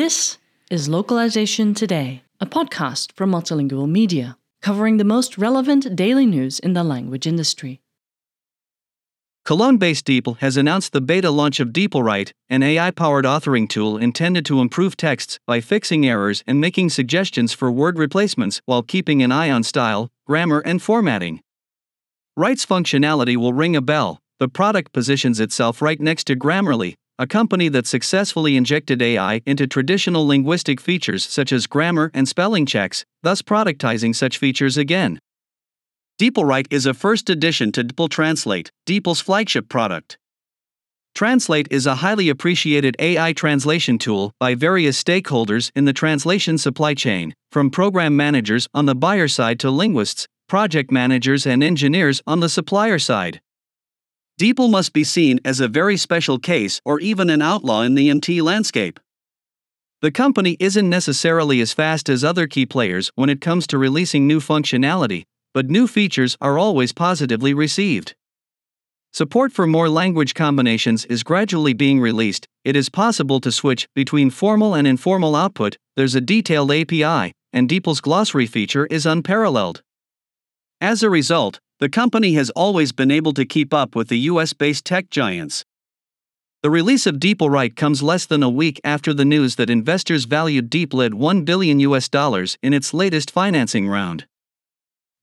This is Localization Today, a podcast from Multilingual Media, covering the most relevant daily news in the language industry. Cologne-based DeepL has announced the beta launch of DeepL Write, an AI-powered authoring tool intended to improve texts by fixing errors and making suggestions for word replacements while keeping an eye on style, grammar, and formatting. Write's functionality will ring a bell. The product positions itself right next to Grammarly, a company that successfully injected AI into traditional linguistic features such as grammar and spelling checks, thus productizing such features again. DeepL Write is a first addition to DeepL Translate, DeepL's flagship product. Translate is a highly appreciated AI translation tool by various stakeholders in the translation supply chain, from program managers on the buyer side to linguists, project managers, and engineers on the supplier side. DeepL must be seen as a very special case or even an outlaw in the MT landscape. The company isn't necessarily as fast as other key players when it comes to releasing new functionality, but new features are always positively received. Support for more language combinations is gradually being released. It is possible to switch between formal and informal output, there's a detailed API, and DeepL's glossary feature is unparalleled. As a result, the company has always been able to keep up with the US-based tech giants. The release of DeepL Write comes less than a week after the news that investors valued DeepL at $1 billion in its latest financing round.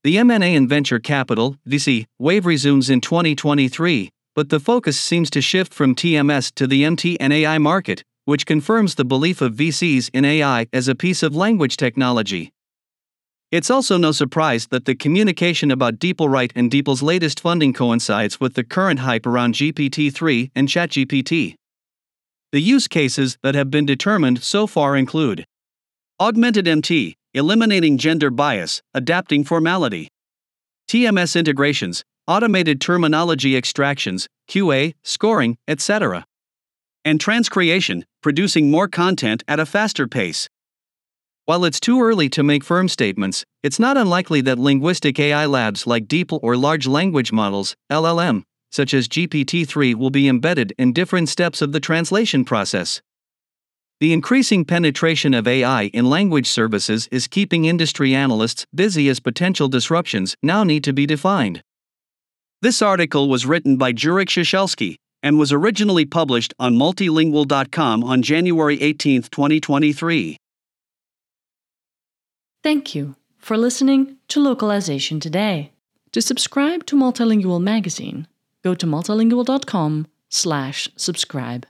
The M&A and venture capital (VC) wave resumes in 2023, but the focus seems to shift from TMS to the MT and AI market, which confirms the belief of VCs in AI as a piece of language technology. It's also no surprise that the communication about DeepL Write and DeepL's latest funding coincides with the current hype around GPT-3 and ChatGPT. The use cases that have been determined so far include augmented MT, eliminating gender bias, adapting formality, TMS integrations, automated terminology extractions, QA, scoring, etc., and transcreation, producing more content at a faster pace. While it's too early to make firm statements, it's not unlikely that linguistic AI labs like DeepL or large language models, LLM, such as GPT-3 will be embedded in different steps of the translation process. The increasing penetration of AI in language services is keeping industry analysts busy as potential disruptions now need to be defined. This article was written by Jurek Szyszelski and was originally published on multilingual.com on January 18, 2023. Thank you for listening to Localization Today. To subscribe to Multilingual magazine, go to multilingual.com/subscribe.